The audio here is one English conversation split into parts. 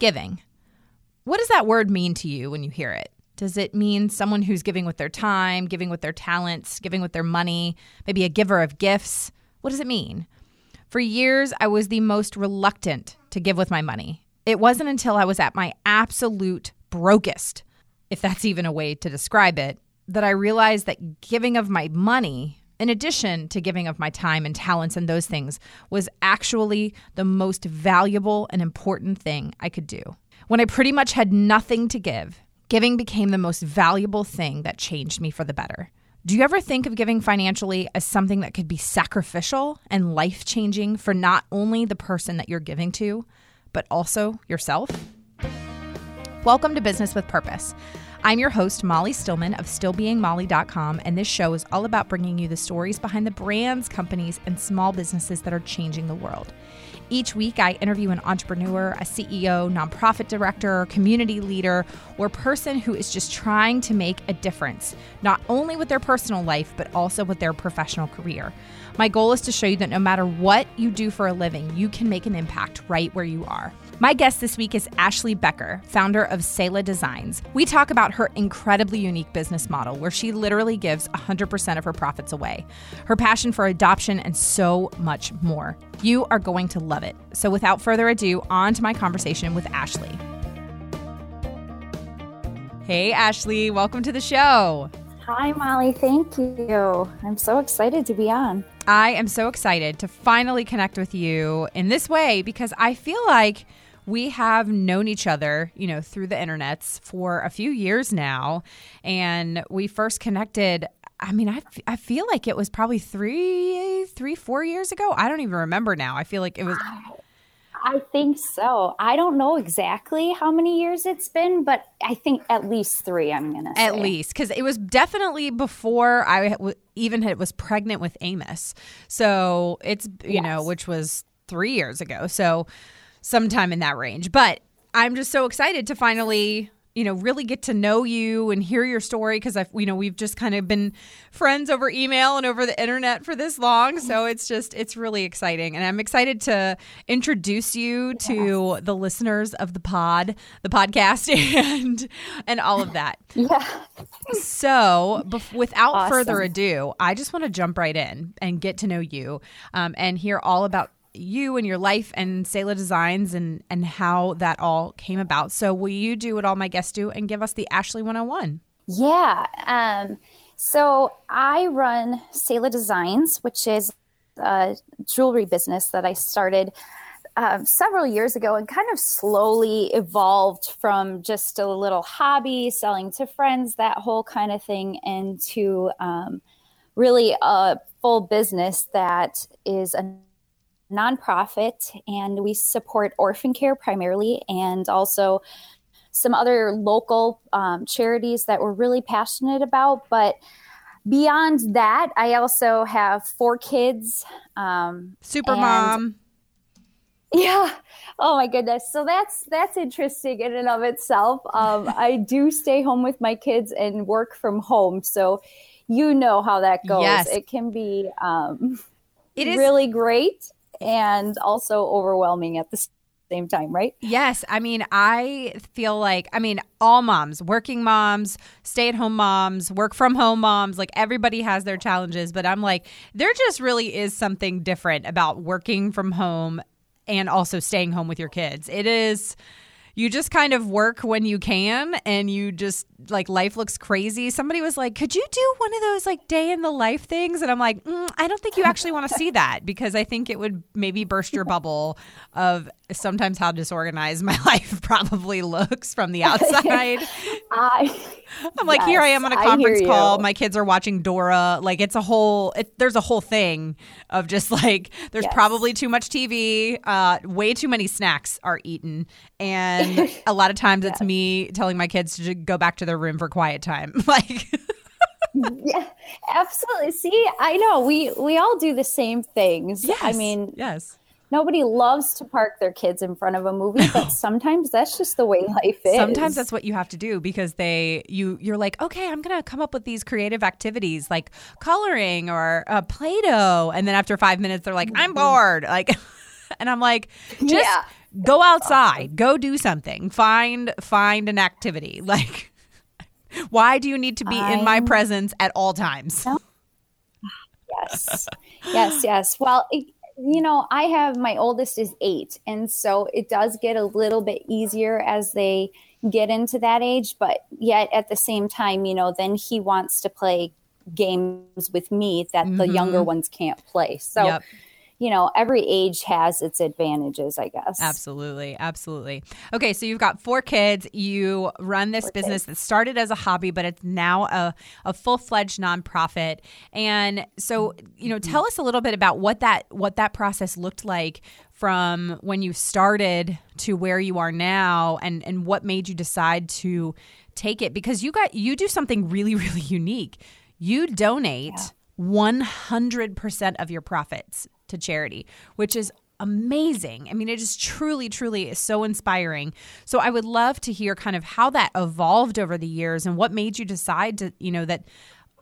Giving. What does that word mean to you when you hear it? Does it mean someone who's giving with their time, giving with their talents, giving with their money, maybe a giver of gifts? What does it mean? For years, I was the most reluctant to give with my money. It wasn't until I was at my absolute brokest, if that's even a way to describe it, that I realized that giving of my money, in addition to giving of my time and talents and those things, was actually the most valuable and important thing I could do. When I pretty much had nothing to give, giving became the most valuable thing that changed me for the better. Do you ever think of giving financially as something that could be sacrificial and life-changing for not only the person that you're giving to, but also yourself? Welcome to Business with Purpose. I'm your host, Molly Stillman of stillbeingmolly.com, and this show is all about bringing you the stories behind the brands, companies, and small businesses that are changing the world. Each week, I interview an entrepreneur, a CEO, nonprofit director, community leader, or person who is just trying to make a difference, not only with their personal life, but also with their professional career. My goal is to show you that no matter what you do for a living, you can make an impact right where you are. My guest this week is Ashley Becker, founder of Selah Designs. We talk about her incredibly unique business model where she literally gives 100% of her profits away, her passion for adoption, and so much more. You are going to love it. So without further ado, on to my conversation with Ashley. Hey, Ashley, welcome to the show. Hi, Molly. Thank you. I'm so excited to be on. I am so excited to finally connect with you in this way because I feel like we have known each other, you know, through the internets for a few years now. And we first connected, I mean, I feel like it was probably three, 4 years ago. I don't even remember now. I feel like it was... I think so. I don't know exactly how many years it's been, but I think at least 3, I'm going to say. At least, because it was definitely before I even was pregnant with Amos. So it's, you know, which was 3 years ago. So sometime in that range. But I'm just so excited to finally, you know, really get to know you and hear your story because, you know, we've just kind of been friends over email and over the internet for this long. So it's just, it's really exciting. And I'm excited to introduce you to the listeners of the podcast and all of that. Yeah. So without further ado, I just want to jump right in and get to know you and hear all about you and your life and Selah Designs and how that all came about. So will you do what all my guests do and give us the Ashley 101? Yeah. So I run Selah Designs, which is a jewelry business that I started several years ago and kind of slowly evolved from just a little hobby, selling to friends, that whole kind of thing, into really a full business that is a nonprofit, and we support orphan care primarily, and also some other local charities that we're really passionate about. But beyond that, I also have 4 kids. Super mom. Yeah. Oh my goodness. So that's interesting in and of itself. I do stay home with my kids and work from home, so you know how that goes. Yes. It can be really great. And also overwhelming at the same time, right? Yes. I mean, I feel like, all moms, working moms, stay-at-home moms, work-from-home moms, like everybody has their challenges. But I'm like, there just really is something different about working from home and also staying home with your kids. It is... You just kind of work when you can, and you just, like, life looks crazy. Somebody was like, could you do one of those, like, day in the life things? And I'm like, I don't think you actually want to see that because I think it would maybe burst your bubble of sometimes how disorganized my life probably looks from the outside. I'm like, yes, here I am on a conference call. My kids are watching Dora. Like, it's a whole there's a whole thing of just, like, there's probably too much TV. Way too many snacks are eaten. And a lot of times it's me telling my kids to go back to their room for quiet time. Like, yeah, absolutely. See, I know. We all do the same things. Yes. I mean, yes. Nobody loves to park their kids in front of a movie, but sometimes that's just the way life is. Sometimes that's what you have to do because you're like, okay, I'm going to come up with these creative activities like coloring or Play-Doh. And then after 5 minutes, they're like, I'm bored. Like, and I'm like, just Go outside. Go do something. Find an activity. Like, why do you need to be in my presence at all times? Yes. Yes. Well, I have, my oldest is 8. And so it does get a little bit easier as they get into that age. But yet at the same time, then he wants to play games with me that the younger ones can't play. So, every age has its advantages, I guess. Absolutely. Absolutely. Okay. So you've got 4 kids. You run this business that started as a hobby, but it's now a full-fledged nonprofit. And so, tell us a little bit about what that process looked like from when you started to where you are now, and what made you decide to take it, because you do something really, really unique. You donate 100% of your profits to charity, which is amazing. I mean, it is truly, truly so inspiring. So I would love to hear kind of how that evolved over the years and what made you decide to, that,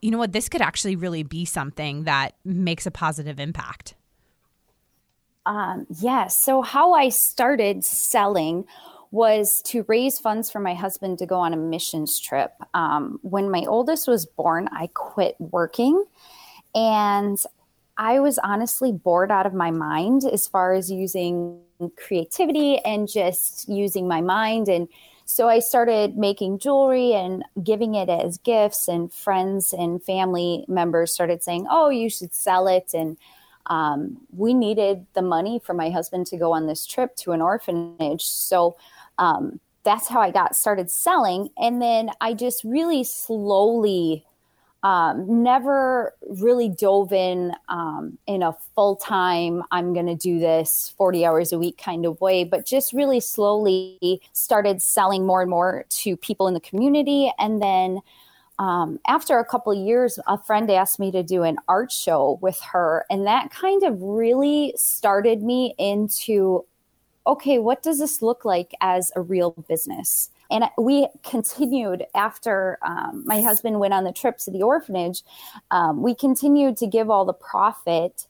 what, this could actually really be something that makes a positive impact. So how I started selling was to raise funds for my husband to go on a missions trip. When my oldest was born, I quit working, and I was honestly bored out of my mind as far as using creativity and just using my mind. And so I started making jewelry and giving it as gifts, and friends and family members started saying, oh, you should sell it. And we needed the money for my husband to go on this trip to an orphanage. So that's how I got started selling. And then I just really slowly never really dove in a full time, I'm going to do this 40 hours a week kind of way, but just really slowly started selling more and more to people in the community. And then after a couple of years, a friend asked me to do an art show with her. And that kind of really started me into, okay, what does this look like as a real business? And we continued after my husband went on the trip to the orphanage. We continued to give all the profit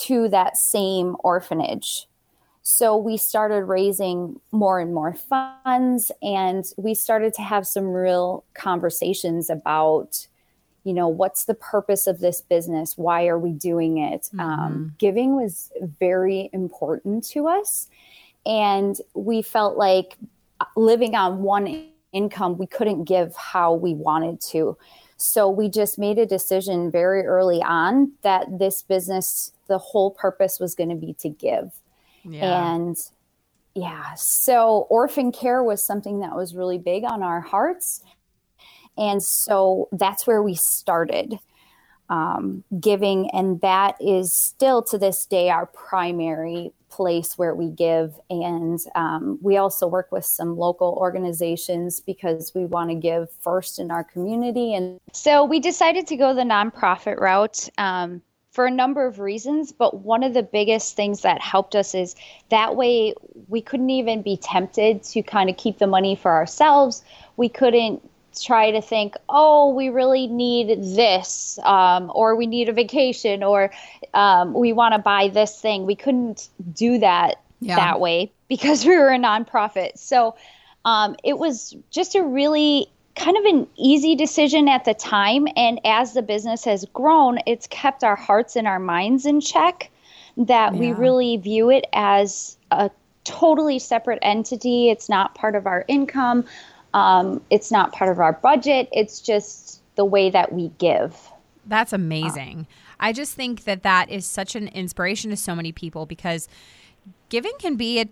to that same orphanage. So we started raising more and more funds, and we started to have some real conversations about, what's the purpose of this business? Why are we doing it? Mm-hmm. Giving was very important to us, and we felt like living on one income, we couldn't give how we wanted to. So we just made a decision very early on that this business, the whole purpose was going to be to give. Yeah. And so orphan care was something that was really big on our hearts. And so that's where we started giving. And that is still to this day our primary place where we give. And we also work with some local organizations because we want to give first in our community. And so we decided to go the nonprofit route for a number of reasons. But one of the biggest things that helped us is that way we couldn't even be tempted to kind of keep the money for ourselves. We couldn't try to think, oh, we really need this, or we need a vacation, or we want to buy this thing. We couldn't do that that way because we were a nonprofit. So it was just a really kind of an easy decision at the time. And as the business has grown, it's kept our hearts and our minds in check that we really view it as a totally separate entity. It's not part of our income. It's not part of our budget. It's just the way that we give. That's amazing. I just think that is such an inspiration to so many people, because giving can be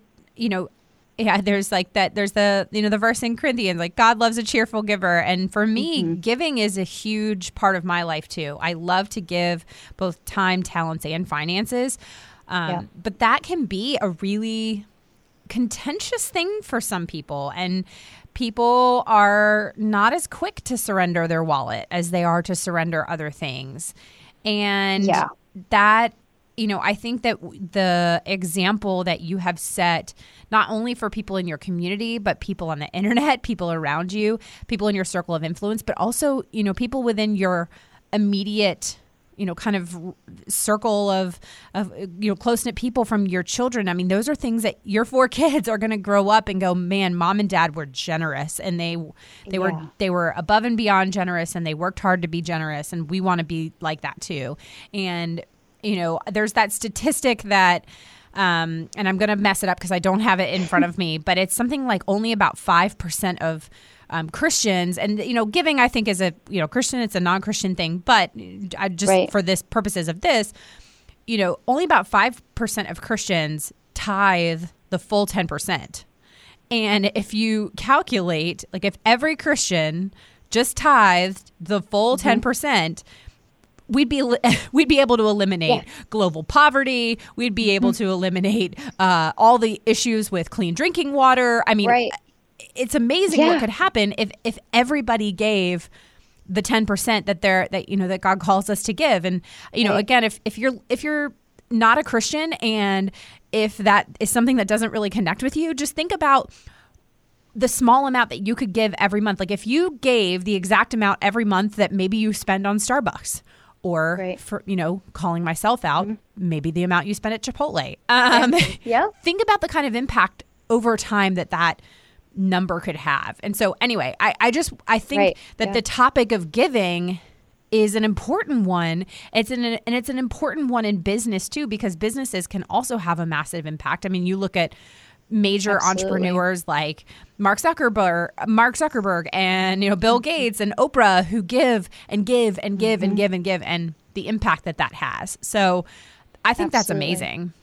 there's like that. There's the verse in Corinthians, like God loves a cheerful giver. And for me, giving is a huge part of my life too. I love to give both time, talents, and finances. But that can be a really contentious thing for some people. And people are not as quick to surrender their wallet as they are to surrender other things. And that, I think that the example that you have set, not only for people in your community, but people on the internet, people around you, people in your circle of influence, but also, people within your immediate kind of circle of close-knit people from your children. I mean, those are things that your four kids are going to grow up and go, man, Mom and Dad were generous, and they were above and beyond generous, and they worked hard to be generous, and we want to be like that too. And there's that statistic that, and I'm going to mess it up because I don't have it in front of me, but it's something like only about 5% of Christians, and giving, I think, is a Christian, it's a non-Christian thing, but I just for this purposes of this, only about 5% of Christians tithe the full 10%. And if you calculate, like, if every Christian just tithed the full 10%, we'd be able to eliminate global poverty. We'd be able to eliminate all the issues with clean drinking water. I mean, it's amazing what could happen if everybody gave the 10% that God calls us to give. And again, if you're not a Christian, and if that is something that doesn't really connect with you, just think about the small amount that you could give every month. Like, if you gave the exact amount every month that maybe you spend on Starbucks, or for, calling myself out, maybe the amount you spend at Chipotle. Think about the kind of impact over time that number could have. And so anyway, I think the topic of giving is an important one. It's an important one in business too, because businesses can also have a massive impact. I mean, you look at major entrepreneurs like Mark Zuckerberg and Bill Gates and Oprah, who give and give and give and give and give, and the impact that has. So I think that's amazing.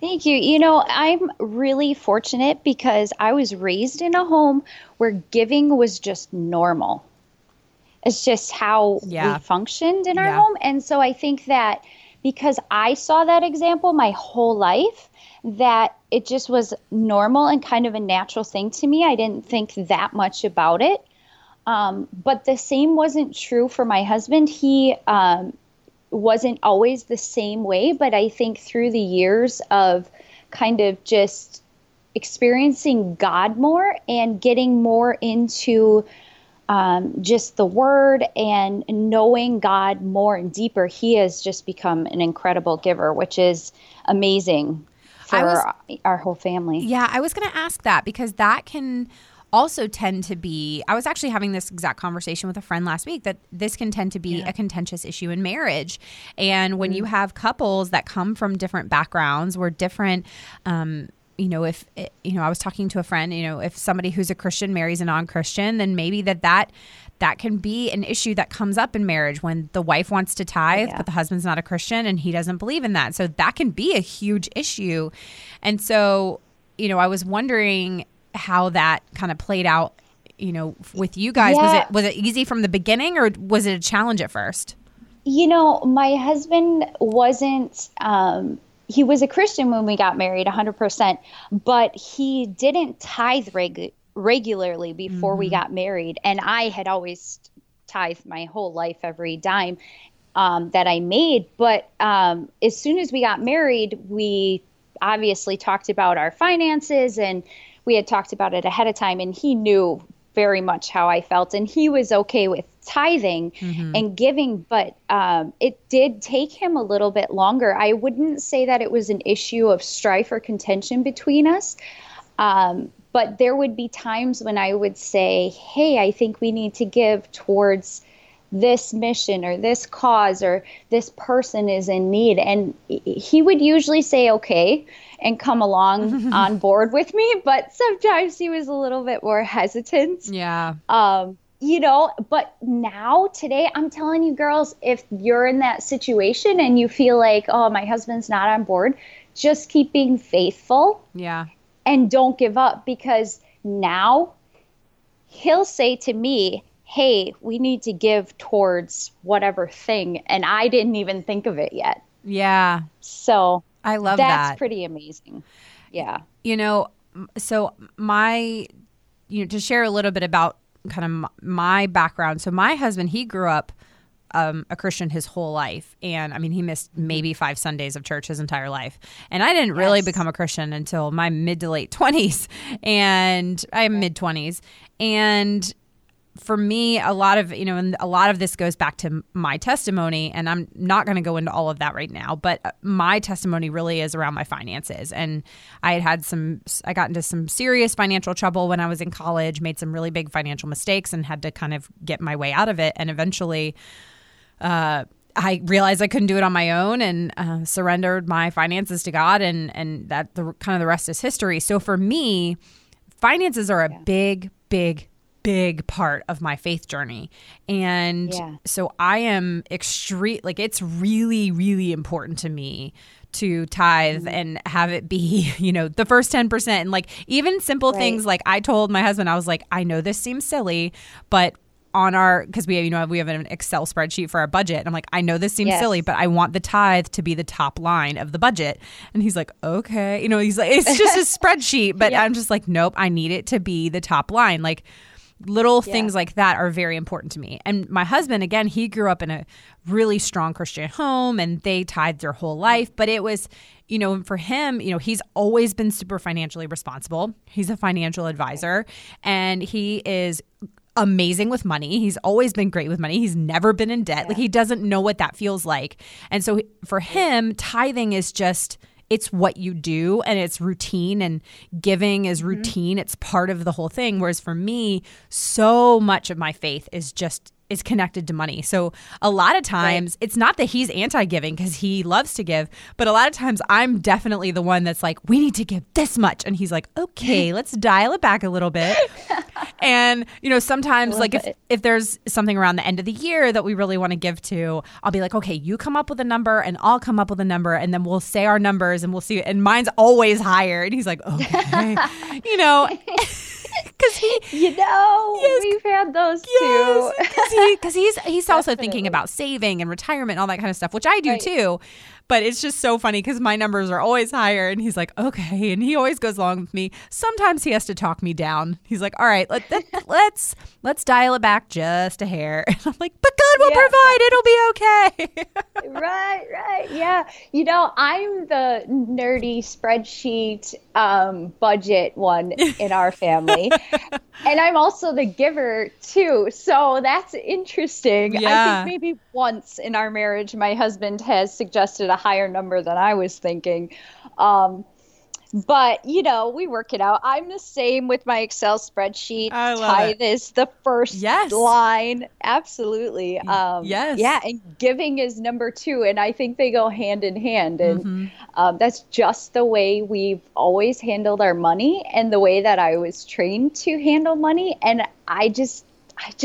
Thank you. I'm really fortunate because I was raised in a home where giving was just normal. It's just how we functioned in our home. And so I think that because I saw that example my whole life, that it just was normal and kind of a natural thing to me. I didn't think that much about it. But the same wasn't true for my husband. He wasn't always the same way, but I think through the years of kind of just experiencing God more and getting more into just the Word and knowing God more and deeper, he has just become an incredible giver, which is amazing for our whole family. Yeah, I was going to ask that, because that can also tend to be, I was actually having this exact conversation with a friend last week, that this can tend to be a contentious issue in marriage. And when you have couples that come from different backgrounds or different, I was talking to a friend, if somebody who's a Christian marries a non-Christian, then maybe that can be an issue that comes up in marriage when the wife wants to tithe, but the husband's not a Christian and he doesn't believe in that. So that can be a huge issue. And so, I was wondering how that kind of played out, with you guys. Was it easy from the beginning, or was it a challenge at first? My husband wasn't, he was a Christian when we got married, 100%, but he didn't tithe regularly before we got married. And I had always tithed my whole life, every dime that I made. But as soon as we got married, we obviously talked about our finances, and we had talked about it ahead of time, and he knew very much how I felt, and he was okay with tithing and giving, but it did take him a little bit longer. I wouldn't say that it was an issue of strife or contention between us, but there would be times when I would say, hey, I think we need to give towards this mission or this cause, or this person is in need. And he would usually say, okay, and come along on board with me. But sometimes he was a little bit more hesitant. Yeah. But now today, I'm telling you girls, if you're in that situation and you feel like, oh, my husband's not on board, just keep being faithful. Yeah. And don't give up, because now he'll say to me, hey, we need to give towards whatever thing. And I didn't even think of it yet. Yeah. So I love that. That's pretty amazing. Yeah. So my, to share a little bit about kind of my background. So my husband, he grew up a Christian his whole life. And I mean, he missed maybe 5 Sundays of church his entire life. And I didn't really become a Christian until my mid to late 20s. And I'm mid 20s. And for me, a lot of, you know, and a lot of this goes back to my testimony, and I'm not going to go into all of that right now, but my testimony really is around my finances. And I had I got into some serious financial trouble when I was in college, made some really big financial mistakes and had to kind of get my way out of it. And eventually, I realized I couldn't do it on my own and surrendered my finances to God, and that the rest is history. So for me, finances are a big part of my faith journey. And so I am extreme, like it's really, really important to me to tithe and have it be, you know, the first 10%. And like even simple things, like I told my husband, I was like, I know this seems silly, but on our, because we have an Excel spreadsheet for our budget. And I'm like, I know this seems silly, but I want the tithe to be the top line of the budget. And he's like, okay. You know, he's like, it's just a spreadsheet, but I'm just like, nope, I need it to be the top line. Like, little things like that are very important to me. And my husband, again, he grew up in a really strong Christian home and they tithed their whole life. But it was, you know, for him, you know, he's always been super financially responsible. He's a financial advisor and he is amazing with money. He's always been great with money. He's never been in debt. Like he doesn't know what that feels like. And so for him, tithing is just, it's what you do and it's routine, and giving is routine. It's part of the whole thing. Whereas for me, so much of my faith is connected to money. So a lot of times it's not that he's anti-giving because he loves to give, but a lot of times I'm definitely the one that's like, we need to give this much. And he's like, okay, let's dial it back a little bit. And, you know, sometimes like if there's something around the end of the year that we really want to give to, I'll be like, okay, you come up with a number and I'll come up with a number, and then we'll say our numbers and we'll see. And mine's always higher. And he's like, okay, you know, because we've had those too. Because he's also thinking about saving and retirement and all that kind of stuff, which I do too. But it's just so funny because my numbers are always higher and he's like, okay. And he always goes along with me. Sometimes he has to talk me down. He's like, all right, let's dial it back just a hair. And I'm like, but God will provide. It'll be okay. Right. Yeah. You know, I'm the nerdy spreadsheet budget one in our family. And I'm also the giver too. So that's interesting. Yeah. I think maybe once in our marriage, my husband has suggested a higher number than I was thinking. But, you know, we work it out. I'm the same with my Excel spreadsheet. Tithe is the first line. Absolutely. Yeah. And giving is number two. And I think they go hand in hand. And that's just the way we've always handled our money and the way that I was trained to handle money. And I just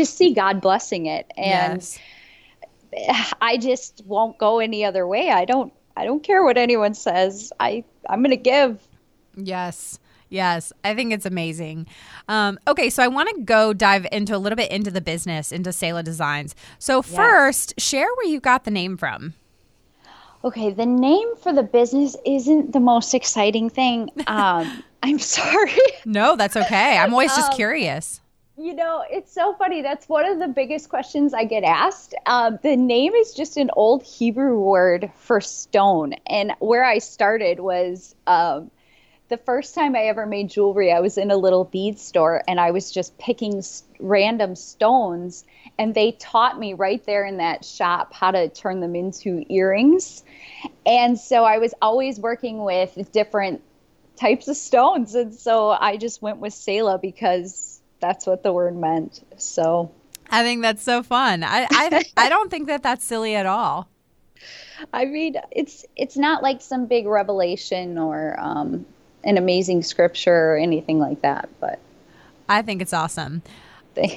see God blessing it. And I just won't go any other way. I don't care what anyone says. I'm going to give. Yes. I think it's amazing. Okay. So I want to dive into a little bit into the business, into Selah Designs. So first, share where you got the name from. Okay. The name for the business isn't the most exciting thing. I'm sorry. No, that's okay. I'm always just curious. You know, it's so funny. That's one of the biggest questions I get asked. The name is just an old Hebrew word for stone. And where I started was the first time I ever made jewelry, I was in a little bead store and I was just picking random stones. And they taught me right there in that shop how to turn them into earrings. And so I was always working with different types of stones. And so I just went with Selah because that's what the word meant. So I think that's so fun. I don't think that's silly at all. I mean, it's not like some big revelation or an amazing scripture or anything like that. But I think it's awesome.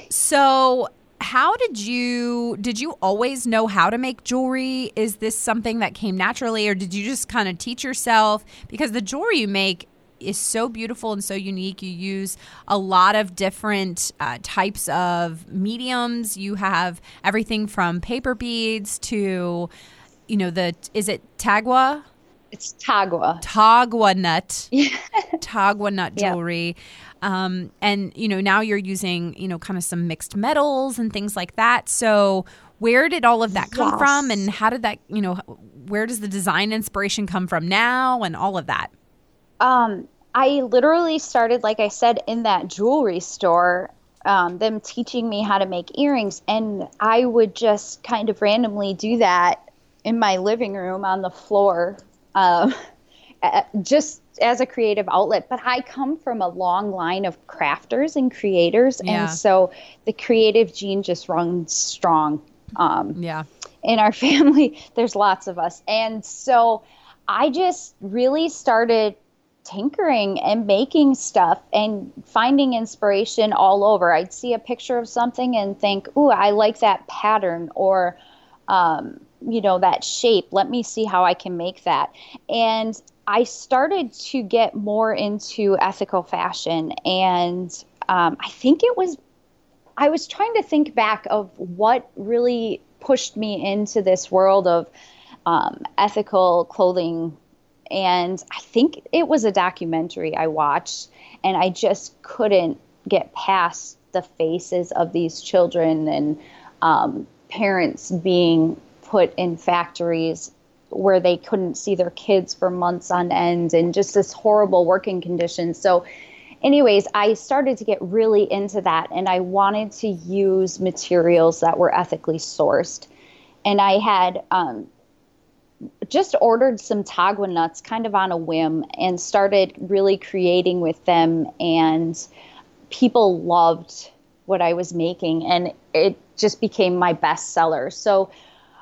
So how did you always know how to make jewelry? Is this something that came naturally, or did you just kind of teach yourself? Because the jewelry you make is so beautiful and so unique. You use a lot of different types of mediums. You have everything from paper beads to, you know, is it tagua? It's tagua. Tagua nut. Tagua nut jewelry. Yeah. And, you know, now you're using, you know, kind of some mixed metals and things like that. So where did all of that come from? And how did that, you know, where does the design inspiration come from now and all of that? I literally started, like I said, in that jewelry store them teaching me how to make earrings. And I would just kind of randomly do that in my living room on the floor, just as a creative outlet. But I come from a long line of crafters and creators. Yeah. And so the creative gene just runs strong. In our family, there's lots of us. And so I just really started tinkering and making stuff and finding inspiration all over. I'd see a picture of something and think, ooh, I like that pattern, or, that shape. Let me see how I can make that. And I started to get more into ethical fashion. And I think I was trying to think back of what really pushed me into this world of ethical clothing. And I think it was a documentary I watched, and I just couldn't get past the faces of these children and parents being put in factories where they couldn't see their kids for months on end, and just this horrible working condition. So anyways, I started to get really into that, and I wanted to use materials that were ethically sourced. And I had just ordered some tagua nuts kind of on a whim and started really creating with them, and people loved what I was making, and it just became my bestseller. So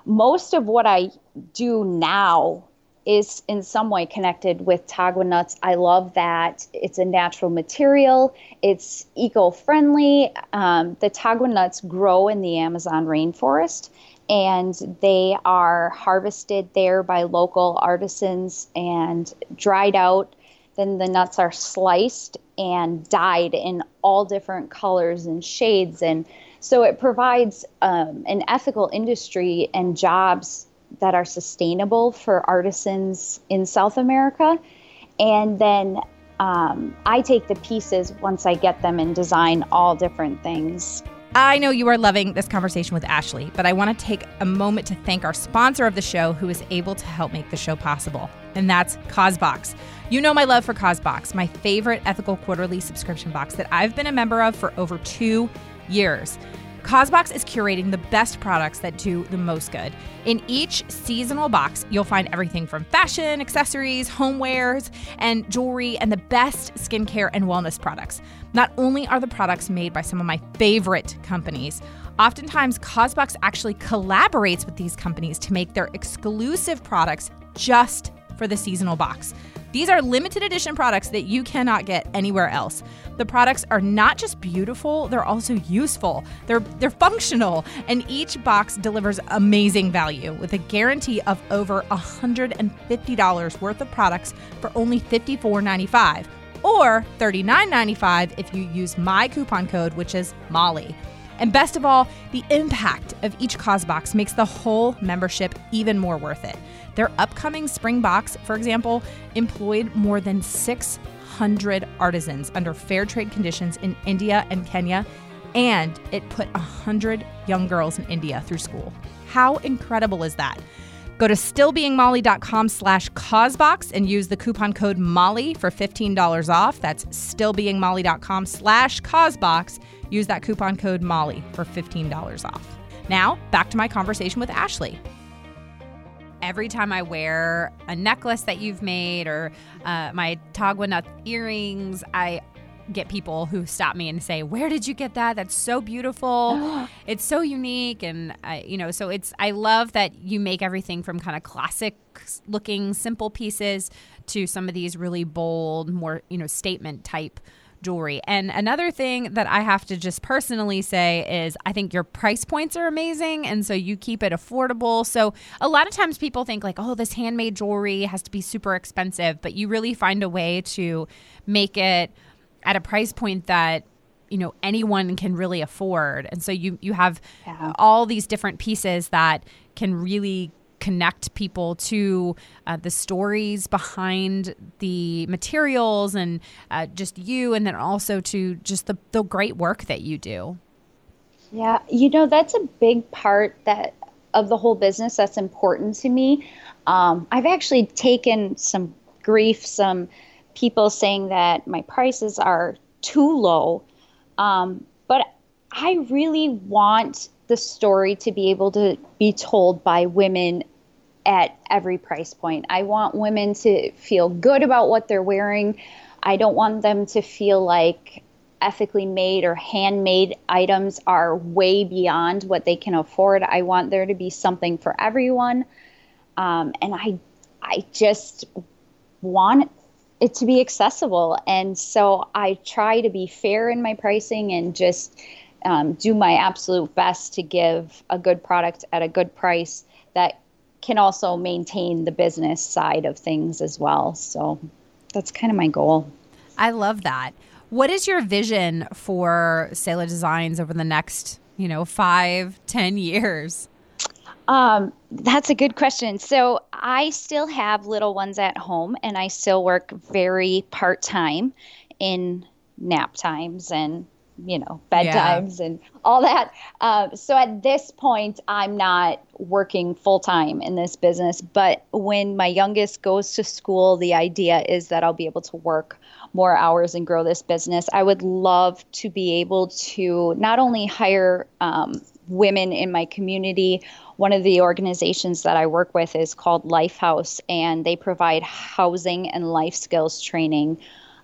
most of what I do now is in some way connected with tagua nuts. I love that it's a natural material. It's eco-friendly. The tagua nuts grow in the Amazon rainforest, and they are harvested there by local artisans and dried out. Then the nuts are sliced and dyed in all different colors and shades. And so it provides an ethical industry and jobs that are sustainable for artisans in South America. And then I take the pieces once I get them and design all different things. I know you are loving this conversation with Ashley, but I want to take a moment to thank our sponsor of the show, who is able to help make the show possible, and that's CauseBox. You know my love for CauseBox, my favorite ethical quarterly subscription box that I've been a member of for over 2 years. CauseBox is curating the best products that do the most good. In each seasonal box, you'll find everything from fashion, accessories, homewares, and jewelry, and the best skincare and wellness products. Not only are the products made by some of my favorite companies, oftentimes CauseBox actually collaborates with these companies to make their exclusive products just for the seasonal box. These are limited edition products that you cannot get anywhere else. The products are not just beautiful, they're also useful. They're functional, and each box delivers amazing value with a guarantee of over $150 worth of products for only $54.95 or $39.95 if you use my coupon code, which is Molly. And best of all, the impact of each CauseBox makes the whole membership even more worth it. Their upcoming spring box, for example, employed more than 600 artisans under fair trade conditions in India and Kenya, and it put 100 young girls in India through school. How incredible is that? Go to stillbeingmolly.com/CauseBox and use the coupon code Molly for $15 off. That's stillbeingmolly.com/CauseBox. Use that coupon code Molly for $15 off. Now, back to my conversation with Ashley. Every time I wear a necklace that you've made or my tagua nut earrings, I get people who stop me and say, "Where did you get that? That's so beautiful. It's so unique." And I love that you make everything from kind of classic looking simple pieces to some of these really bold, more, statement type jewelry. And another thing that I have to just personally say is I think your price points are amazing, and so you keep it affordable. So a lot of times people think like, oh, this handmade jewelry has to be super expensive, but you really find a way to make it at a price point that anyone can really afford. And so you have all these different pieces that can really connect people to the stories behind the materials and just you, and then also to just the great work that you do. Yeah, that's a big part of the whole business that's important to me. I've actually taken some grief, some people saying that my prices are too low. But I really want the story to be able to be told by women at every price point. I want women to feel good about what they're wearing. I don't want them to feel like ethically made or handmade items are way beyond what they can afford. I want there to be something for everyone. And I just want it to be accessible. And so I try to be fair in my pricing and just do my absolute best to give a good product at a good price that can also maintain the business side of things as well. So that's kind of my goal. I love that. What is your vision for Selah Designs over the next, 5-10 years? That's a good question. So I still have little ones at home, and I still work very part-time in nap times and, bedtimes and all that. So at this point, I'm not working full-time in this business. But when my youngest goes to school, the idea is that I'll be able to work more hours and grow this business. I would love to be able to not only hire women in my community. One of the organizations that I work with is called Lifehouse, and they provide housing and life skills training.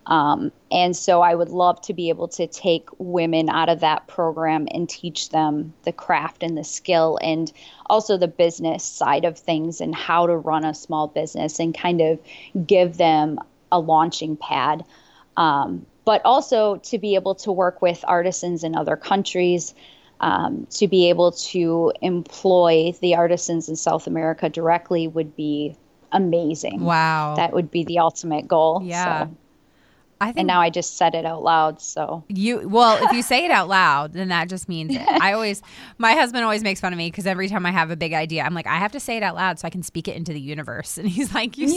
And so I would love to be able to take women out of that program and teach them the craft and the skill and also the business side of things and how to run a small business and kind of give them a launching pad. But also to be able to work with artisans in other countries, to be able to employ the artisans in South America directly would be amazing. Wow. That would be the ultimate goal. Yeah. So. And now I just said it out loud. So if you say it out loud, then that just means it. My husband always makes fun of me because every time I have a big idea, I'm like, I have to say it out loud so I can speak it into the universe. And he's like, you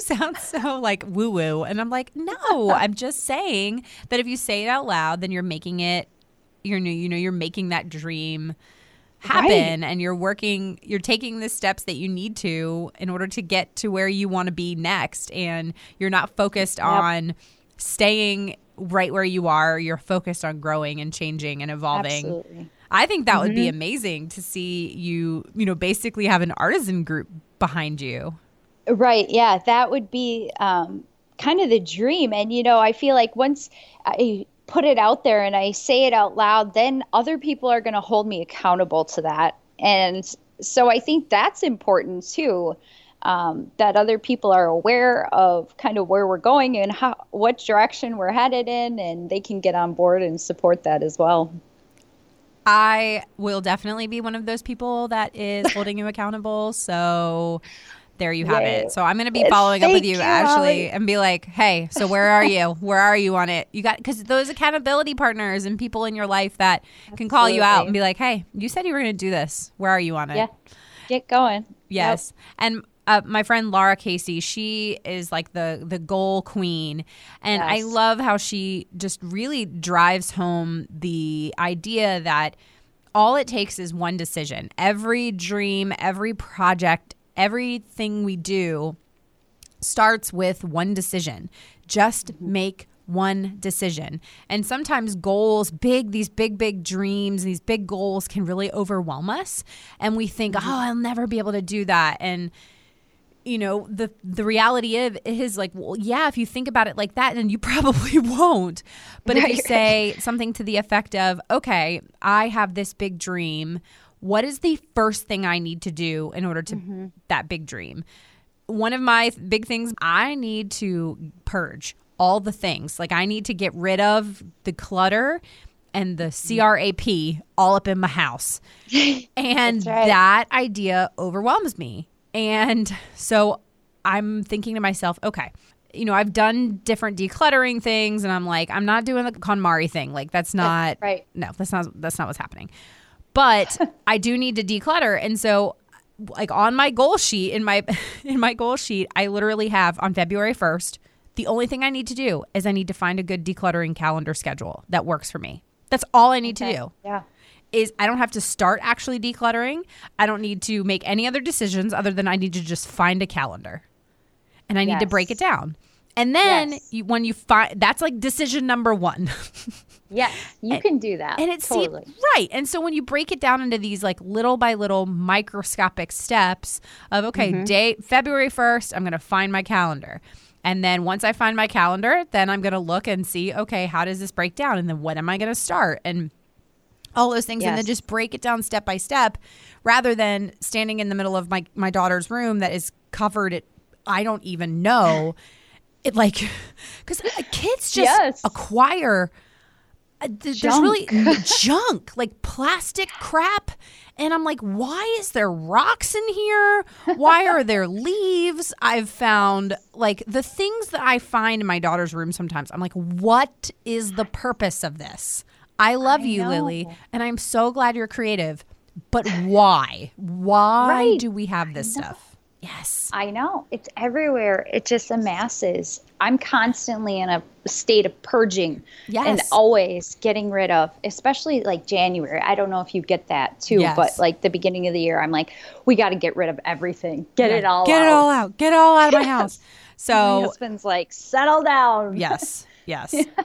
sound so like woo woo. And I'm like, no, I'm just saying that if you say it out loud, then you're making it, you're making that dream happen, right? And you're taking the steps that you need to in order to get to where you want to be next, and you're not focused on staying right where you are. You're focused on growing and changing and evolving. Absolutely. I think that would be amazing to see you basically have an artisan group behind you. Right. Yeah. That would be kind of the dream. And, I feel like once I put it out there and I say it out loud, then other people are going to hold me accountable to that. And so I think that's important too, that other people are aware of kind of where we're going and what direction we're headed in, and they can get on board and support that as well. I will definitely be one of those people that is holding you accountable. So there you have it. So I'm going to be following up with you, Ashley, and be like, hey, so where are you? Where are you on it? You got, because those accountability partners and people in your life that can call you out and be like, hey, you said you were going to do this. Where are you on it? Yeah. Get going. Yes. Yep. And my friend Laura Casey, she is like the goal queen. And I love how she just really drives home the idea that all it takes is one decision. Every dream, every project, everything we do starts with one decision. Just make one decision. And sometimes goals, these big dreams, these big goals can really overwhelm us. And we think, oh, I'll never be able to do that. And the reality of it is like, well, yeah, if you think about it like that, then you probably won't. But if you say something to the effect of, okay, I have this big dream, what is the first thing I need to do in order to that big dream? One of my big things, I need to purge all the things. Like I need to get rid of the clutter and the CRAP all up in my house. And that idea overwhelms me. And so I'm thinking to myself, okay, I've done different decluttering things, and I'm like, I'm not doing the KonMari thing. Like that's not No, that's not what's happening. But I do need to declutter. And so like on my goal sheet, in my goal sheet, I literally have on February 1st, the only thing I need to do is I need to find a good decluttering calendar schedule that works for me. That's all I need to do. Yeah. Is I don't have to start actually decluttering. I don't need to make any other decisions other than I need to just find a calendar. And I need to break it down. And then when you find, that's like decision number one. Yeah, you can do that. And it's totally. Right. And so when you break it down into these like little by little microscopic steps of, okay, day February 1st, I'm going to find my calendar. And then once I find my calendar, then I'm going to look and see, okay, how does this break down? And then when am I going to start? And all those things. Yes. And then just break it down step by step rather than standing in the middle of my daughter's room that is covered at, I don't even know. It like, because kids just acquire there's really junk, like plastic crap. And I'm like, why is there rocks in here? Why are there leaves? I've found like the things that I find in my daughter's room sometimes. I'm like, what is the purpose of this? I love you, Lily, and I'm so glad you're creative. But why? Why do we have this stuff? Yes. I know. It's everywhere. It just amasses. I'm constantly in a state of purging and always getting rid of, especially like January. I don't know if you get that too, but like the beginning of the year, I'm like, we got to get rid of everything. Get it all out. Get it all out. Get it all out of my house. So my husband's like, settle down. Yes.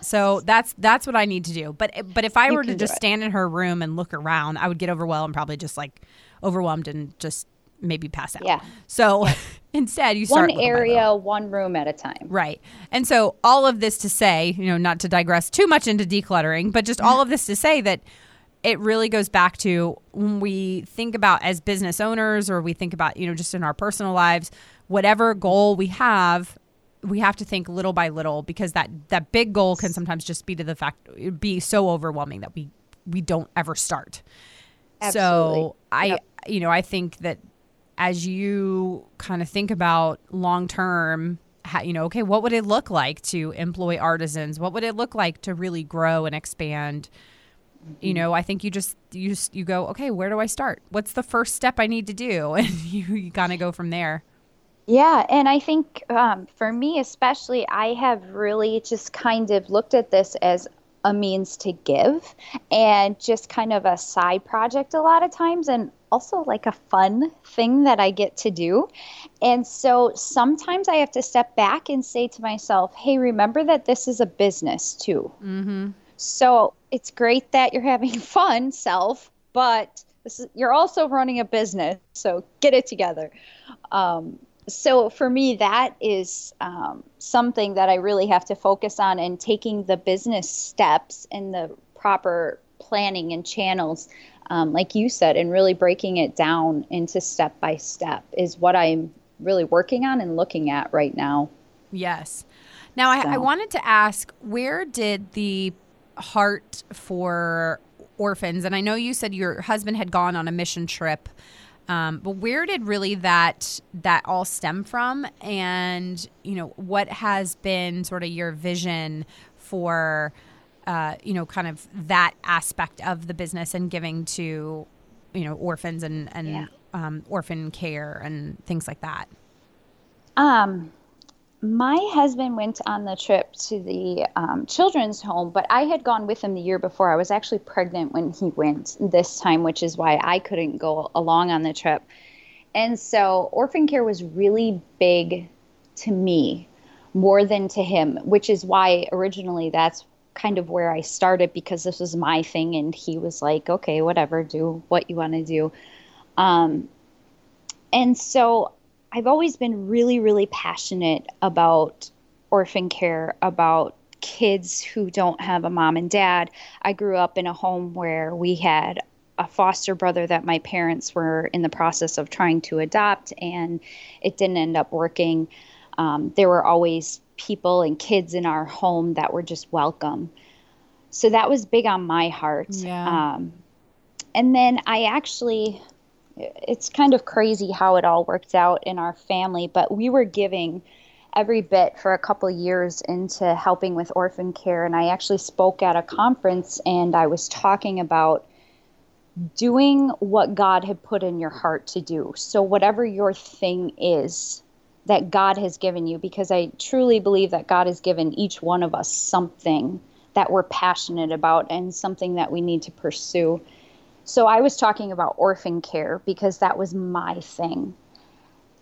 So that's what I need to do. But if I were to just stand in her room and look around, I would get overwhelmed, probably just like overwhelmed and just maybe pass out. Yeah. So instead you start one area, one room at a time. Right. And so all of this to say, you know, not to digress too much into decluttering, but just all of this to say that it really goes back to when we think about as business owners or we think about, you know, just in our personal lives, whatever goal we have to think little by little because that big goal can sometimes just be to the fact be so overwhelming that we don't ever start. Absolutely. So you know, I think that as you kind of think about long term, you know, okay, what would it look like to employ artisans? What would it look like to really grow and expand? You know, I think you just you go, okay, where do I start? What's the first step I need to do? And you kind of go from there. Yeah. And I think for me especially, I have really just kind of looked at this as a means to give and just kind of a side project a lot of times and also like a fun thing that I get to do. And so sometimes I have to step back and say to myself, hey, remember that this is a business too. Mm-hmm. So it's great that you're having fun, self, but you're also running a business. So get it together. So for me, that is something that I really have to focus on and taking the business steps and the proper planning and channels, like you said, and really breaking it down into step by step is what I'm really working on and looking at right now. Yes. Now, I wanted to ask, where did the heart for orphans, and I know you said your husband had gone on a mission trip, but where did really that all stem from? And, you know, what has been sort of your vision for, you know, kind of that aspect of the business and giving to, you know, orphans and orphan care and things like that? My husband went on the trip to the children's home, but I had gone with him the year before. I was actually pregnant when he went this time, which is why I couldn't go along on the trip. And so orphan care was really big to me more than to him, which is why originally that's kind of where I started because this was my thing. And he was like, okay, whatever, do what you want to do. And so I've always been really, really passionate about orphan care, about kids who don't have a mom and dad. I grew up in a home where we had a foster brother that my parents were in the process of trying to adopt, and it didn't end up working. There were always people and kids in our home that were just welcome. So that was big on my heart. Yeah. And then I actually... It's kind of crazy how it all worked out in our family, but we were giving every bit for a couple years into helping with orphan care. And I actually spoke at a conference and I was talking about doing what God had put in your heart to do. So whatever your thing is that God has given you, because I truly believe that God has given each one of us something that we're passionate about and something that we need to pursue. So I was talking about orphan care because that was my thing.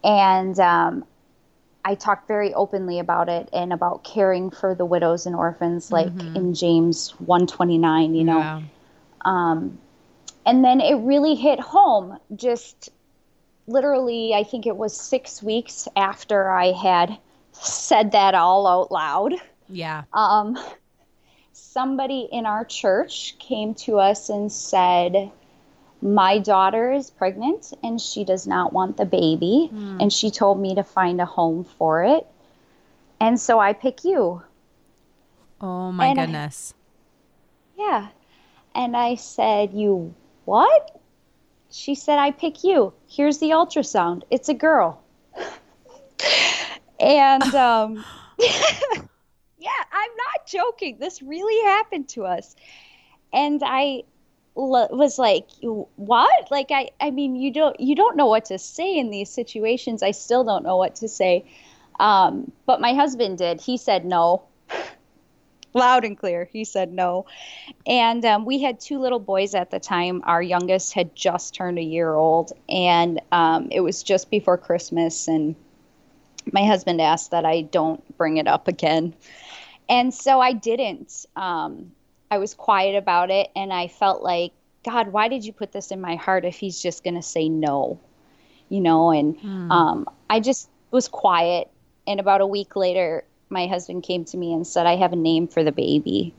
And I talk very openly about it and about caring for the widows and orphans, like in James 1:29, you know. Yeah. And then it really hit home just literally, I think it was 6 weeks after I had said that all out loud. Yeah. Somebody in our church came to us and said, my daughter is pregnant and she does not want the baby. Mm. And she told me to find a home for it. And so I pick you. Oh my goodness. Yeah. And I said, you what? She said, I pick you. Here's the ultrasound. It's a girl. And yeah, I'm not joking. This really happened to us. And I was like, what? Like, I mean, you don't know what to say in these situations. I still don't know what to say. But my husband did. He said no. Loud and clear. He said no. And we had two little boys at the time. Our youngest had just turned a year old. And it was just before Christmas. And my husband asked that I don't bring it up again. And so I didn't. I was quiet about it, and I felt like, God, why did you put this in my heart if he's just going to say no, you know? And I just was quiet. And about a week later, my husband came to me and said, I have a name for the baby.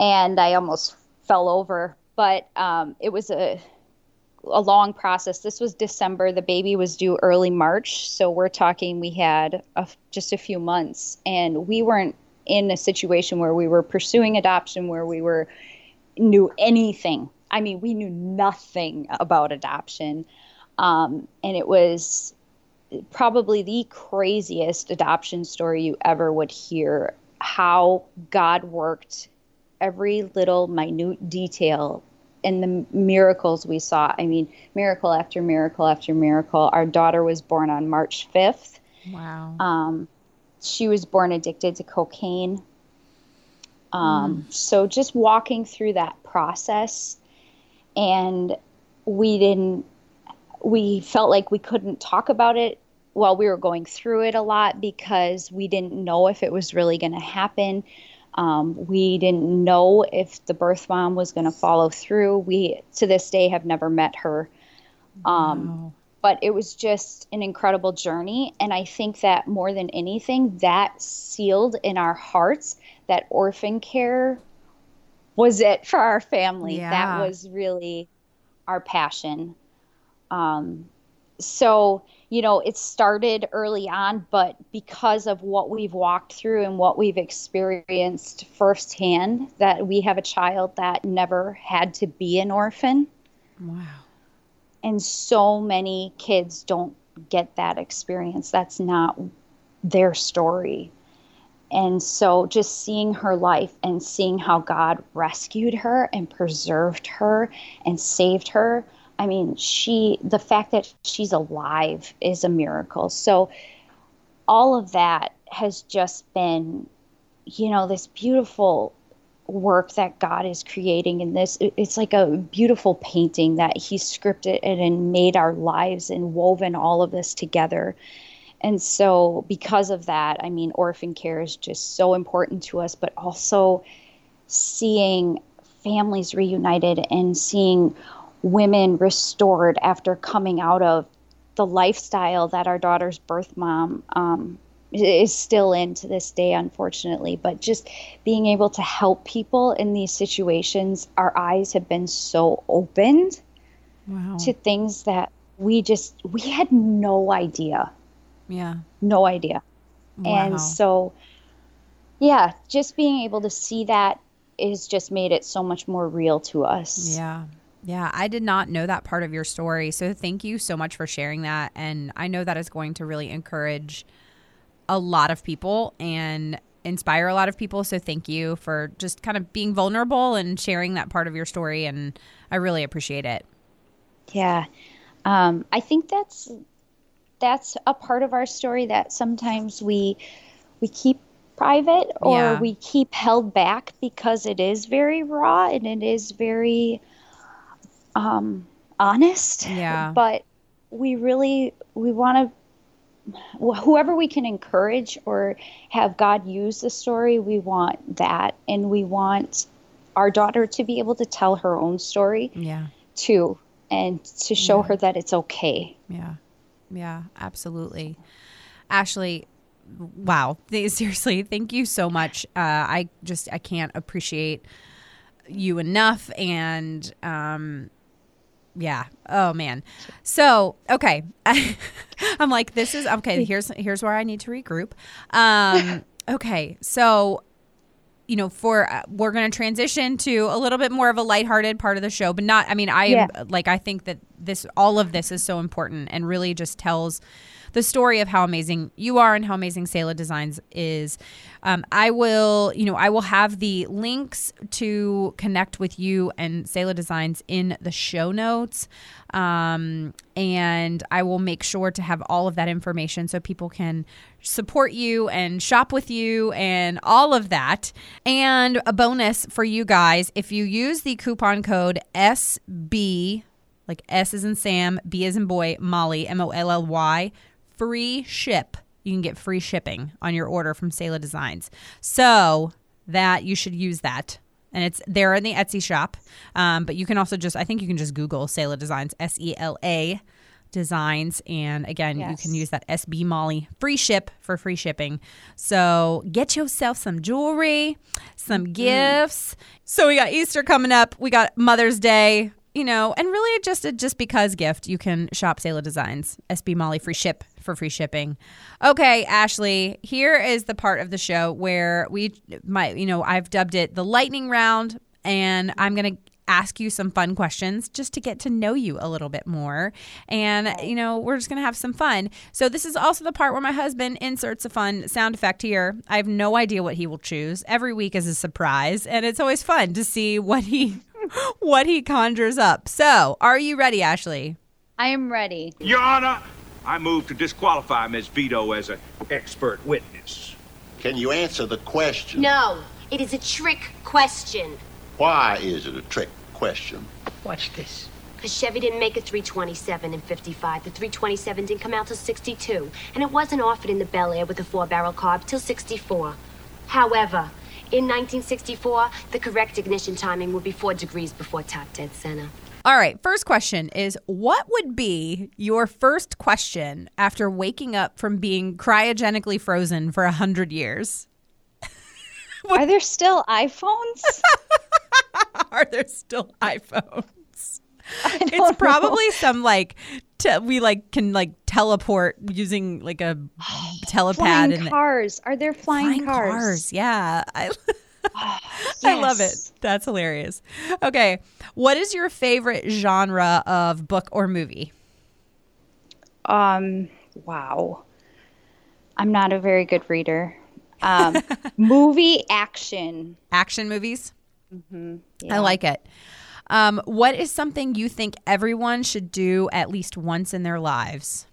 And I almost fell over, but it was a long process. This was December. The baby was due early March. So we're talking, we had just a few months, and we weren't in a situation where we were pursuing adoption, where we knew anything. I mean, we knew nothing about adoption. And it was probably the craziest adoption story you ever would hear, how God worked every little minute detail and the miracles we saw. I mean, miracle after miracle after miracle. Our daughter was born on March 5th. Wow. She was born addicted to cocaine. So just walking through that process, and we felt like we couldn't talk about it while we were going through it a lot, because we didn't know if it was really going to happen. We didn't know if the birth mom was going to follow through. We, to this day, have never met her. Wow. But it was just an incredible journey. And I think that more than anything, that sealed in our hearts that orphan care was it for our family. Yeah. That was really our passion. So, you know, it started early on, but because of what we've walked through and what we've experienced firsthand, that we have a child that never had to be an orphan. Wow. And so many kids don't get that experience. That's not their story. And so just seeing her life and seeing how God rescued her and preserved her and saved her. I mean, the fact that she's alive is a miracle. So all of that has just been, you know, this beautiful work that God is creating in this. It's like a beautiful painting that he scripted and made our lives and woven all of this together. And so because of that, I mean, orphan care is just so important to us, but also seeing families reunited and seeing women restored after coming out of the lifestyle that our daughter's birth mom is still in to this day, unfortunately. But just being able to help people in these situations, our eyes have been so opened Wow. to things that we had no idea. Yeah. No idea. Wow. And so, yeah, just being able to see that is just made it so much more real to us. Yeah. Yeah, I did not know that part of your story. So thank you so much for sharing that. And I know that is going to really encourage a lot of people and inspire a lot of people. So thank you for just kind of being vulnerable and sharing that part of your story. And I really appreciate it. Yeah. I think that's a part of our story that sometimes we keep private or we keep held back because it is very raw and it is very honest. Yeah. But we want to whoever we can encourage or have God use the story, we want that. And we want our daughter to be able to tell her own story too, and to show her that it's okay. Yeah, absolutely. Ashley, wow. Seriously, thank you so much. I can't appreciate you enough. And, yeah. Oh man. So, okay. I'm like, this is okay. Here's where I need to regroup. Okay. So, you know, we're going to transition to a little bit more of a lighthearted part of the show, but not, I mean, I am like, I think that all of this is so important and really just tells the story of how amazing you are and how amazing Selah Designs is. I will have the links to connect with you and Selah Designs in the show notes. And I will make sure to have all of that information so people can support you and shop with you and all of that. And a bonus for you guys, if you use the coupon code SB, like S as in Sam, B as in boy, Molly, MOLLY, free ship. You can get free shipping on your order from Selah Designs. So that you should use that. And it's there in the Etsy shop. But you can also just Google Selah Designs, SELA Designs. And again, you can use that SB Molly free ship for free shipping. So get yourself some jewelry, some gifts. So we got Easter coming up. We got Mother's Day. You know, and really just a just because gift, you can shop Selah Designs, SB Molly free ship for free shipping. Okay, Ashley, here is the part of the show where I've dubbed it the lightning round, and I'm going to ask you some fun questions just to get to know you a little bit more. And, you know, we're just going to have some fun. So this is also the part where my husband inserts a fun sound effect here. I have no idea what he will choose. Every week is a surprise, and it's always fun to see what he conjures up. So, are you ready, Ashley? I am ready. Your Honor, I move to disqualify Ms. Vito as an expert witness. Can you answer the question? No, it is a trick question. Why is it a trick question? Watch this. Because Chevy didn't make a 327 in 55. The 327 didn't come out till 62. And it wasn't offered in the Bel Air with a 4-barrel carb till 64. However, in 1964, the correct ignition timing would be 4 degrees before top dead center. All right, first question is, what would be your first question after waking up from being cryogenically frozen for 100 years? Are there still iPhones? Are there still iPhones? It's probably know. Some like... we like can like teleport using like a telepad. Flying and cars. Are there flying cars? Yeah. Yes. I love it. That's hilarious. Okay. What is your favorite genre of book or movie? Wow. I'm not a very good reader. Movie action. Action movies? Mm-hmm. Yeah. I like it. What is something you think everyone should do at least once in their lives?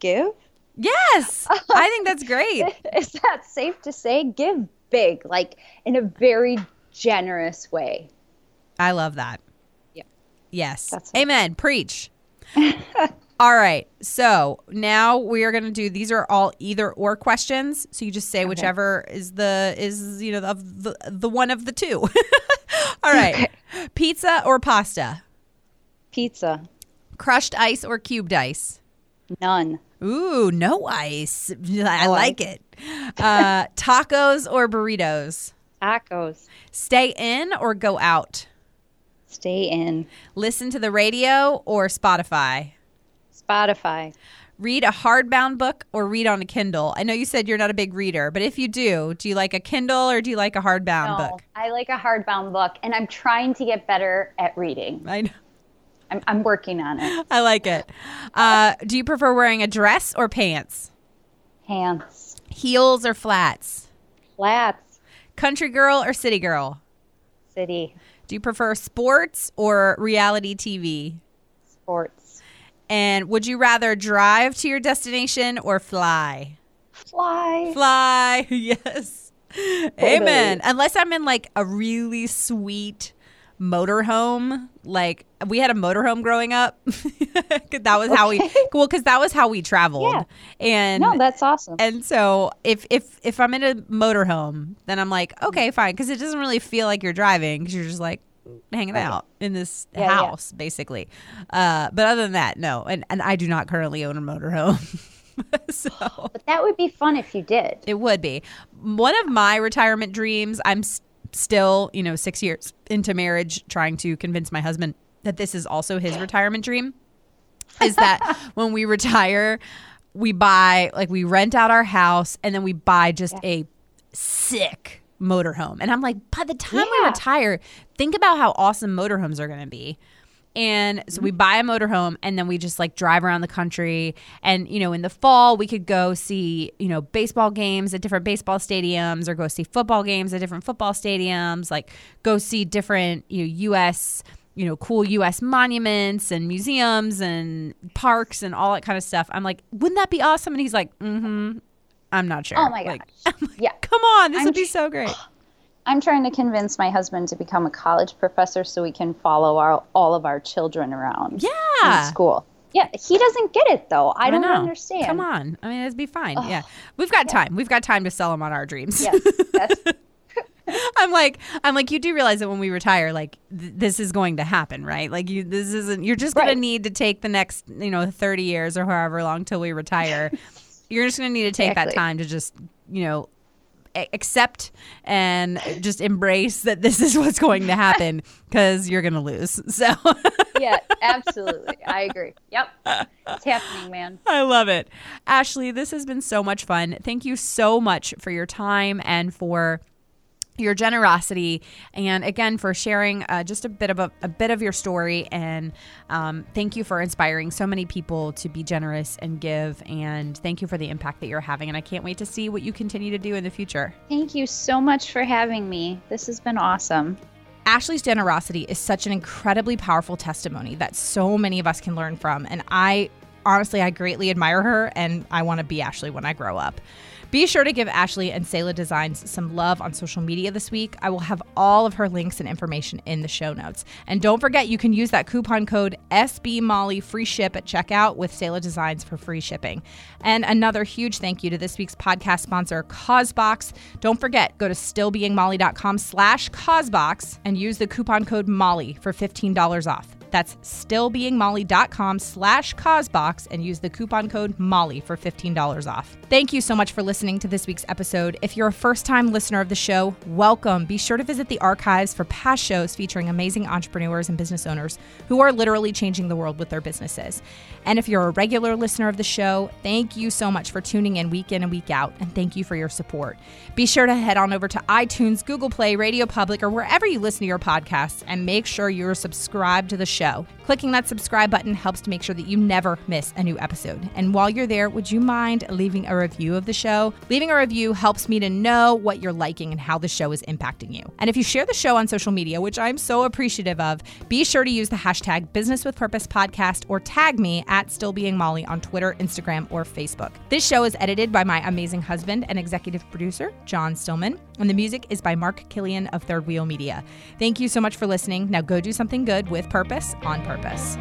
Give? Yes. I think that's great. Is that safe to say? Give big, like in a very generous way. I love that. Yeah. Yes. Amen. Preach. All right. So now we are going to do, these are all either or questions. So you just say whichever is the one of the two. All right. Okay. Pizza or pasta? Pizza. Crushed ice or cubed ice? None. Ooh, no ice. I like it. Tacos or burritos? Tacos. Stay in or go out? Stay in. Listen to the radio or Spotify? Spotify. Read a hardbound book or read on a Kindle? I know you said you're not a big reader, but if you do, do you like a Kindle or do you like a hardbound book? I like a hardbound book, and I'm trying to get better at reading. I know. I'm working on it. I like it. Do you prefer wearing a dress or pants? Pants. Heels or flats? Flats. Country girl or city girl? City. Do you prefer sports or reality TV? Sports. And would you rather drive to your destination or fly? Fly. Fly. Yes. Totally. Amen. Unless I'm in like a really sweet motorhome. Like, we had a motorhome growing up. Because that was how we traveled. Yeah. And no, that's awesome. And so if I'm in a motorhome, then I'm like, okay, fine, because it doesn't really feel like you're driving, because you're just like hanging out in this house, basically. But other than that, no. And I do not currently own a motorhome. So, but that would be fun if you did. It would be. One of my retirement dreams, I'm still, 6 years into marriage, trying to convince my husband that this is also his retirement dream, is that when we retire, we rent out our house and then we buy just a sick motorhome. And I'm like, by the time we retire, think about how awesome motorhomes are going to be. And so we buy a motorhome, and then we just drive around the country. And, in the fall, we could go see, baseball games at different baseball stadiums, or go see football games at different football stadiums, go see different, U.S., cool U.S. monuments and museums and parks and all that kind of stuff. I'm like, wouldn't that be awesome? And he's like, I'm not sure. Oh, my gosh. Come on. This would be so great. I'm trying to convince my husband to become a college professor so we can follow all of our children around in school. Yeah, he doesn't get it, though. I don't understand. Come on. I mean, it'd be fine. Oh, yeah. We've got time. We've got time to sell him on our dreams. Yes, that's I'm like, you do realize that when we retire, this is going to happen, right? You're just going to need to take the next, 30 years or however long till we retire. You're just going to need to take that time to just, accept and just embrace that this is what's going to happen, because you're going to lose. So yeah, absolutely. I agree. Yep. It's happening, man. I love it. Ashley, this has been so much fun. Thank you so much for your time and for your generosity, and again for sharing just a bit of your story, and thank you for inspiring so many people to be generous and give, and thank you for the impact that you're having, and I can't wait to see what you continue to do in the future. Thank you so much for having me. This has been awesome. Ashley's generosity is such an incredibly powerful testimony that so many of us can learn from, and I greatly admire her, and I want to be Ashley when I grow up. Be sure to give Ashley and Selah Designs some love on social media this week. I will have all of her links and information in the show notes. And don't forget, you can use that coupon code SBMolly free ship at checkout with Selah Designs for free shipping. And another huge thank you to this week's podcast sponsor, CauseBox. Don't forget, go to stillbeingmolly.com/CauseBox and use the coupon code Molly for $15 off. That's stillbeingmolly.com/CauseBox and use the coupon code Molly for $15 off. Thank you so much for listening to this week's episode. If you're a first-time listener of the show, welcome. Be sure to visit the archives for past shows featuring amazing entrepreneurs and business owners who are literally changing the world with their businesses. And if you're a regular listener of the show, thank you so much for tuning in and week out, and thank you for your support. Be sure to head on over to iTunes, Google Play, Radio Public, or wherever you listen to your podcasts, and make sure you're subscribed to the show. Clicking that subscribe button helps to make sure that you never miss a new episode. And while you're there, would you mind leaving a review of the show? Leaving a review helps me to know what you're liking and how the show is impacting you. And if you share the show on social media, which I'm so appreciative of, be sure to use the hashtag Business with Purpose Podcast, or tag me at StillBeingMolly on Twitter, Instagram, or Facebook. This show is edited by my amazing husband and executive producer, John Stillman, and the music is by Mark Killian of Third Wheel Media. Thank you so much for listening. Now go do something good with purpose on purpose.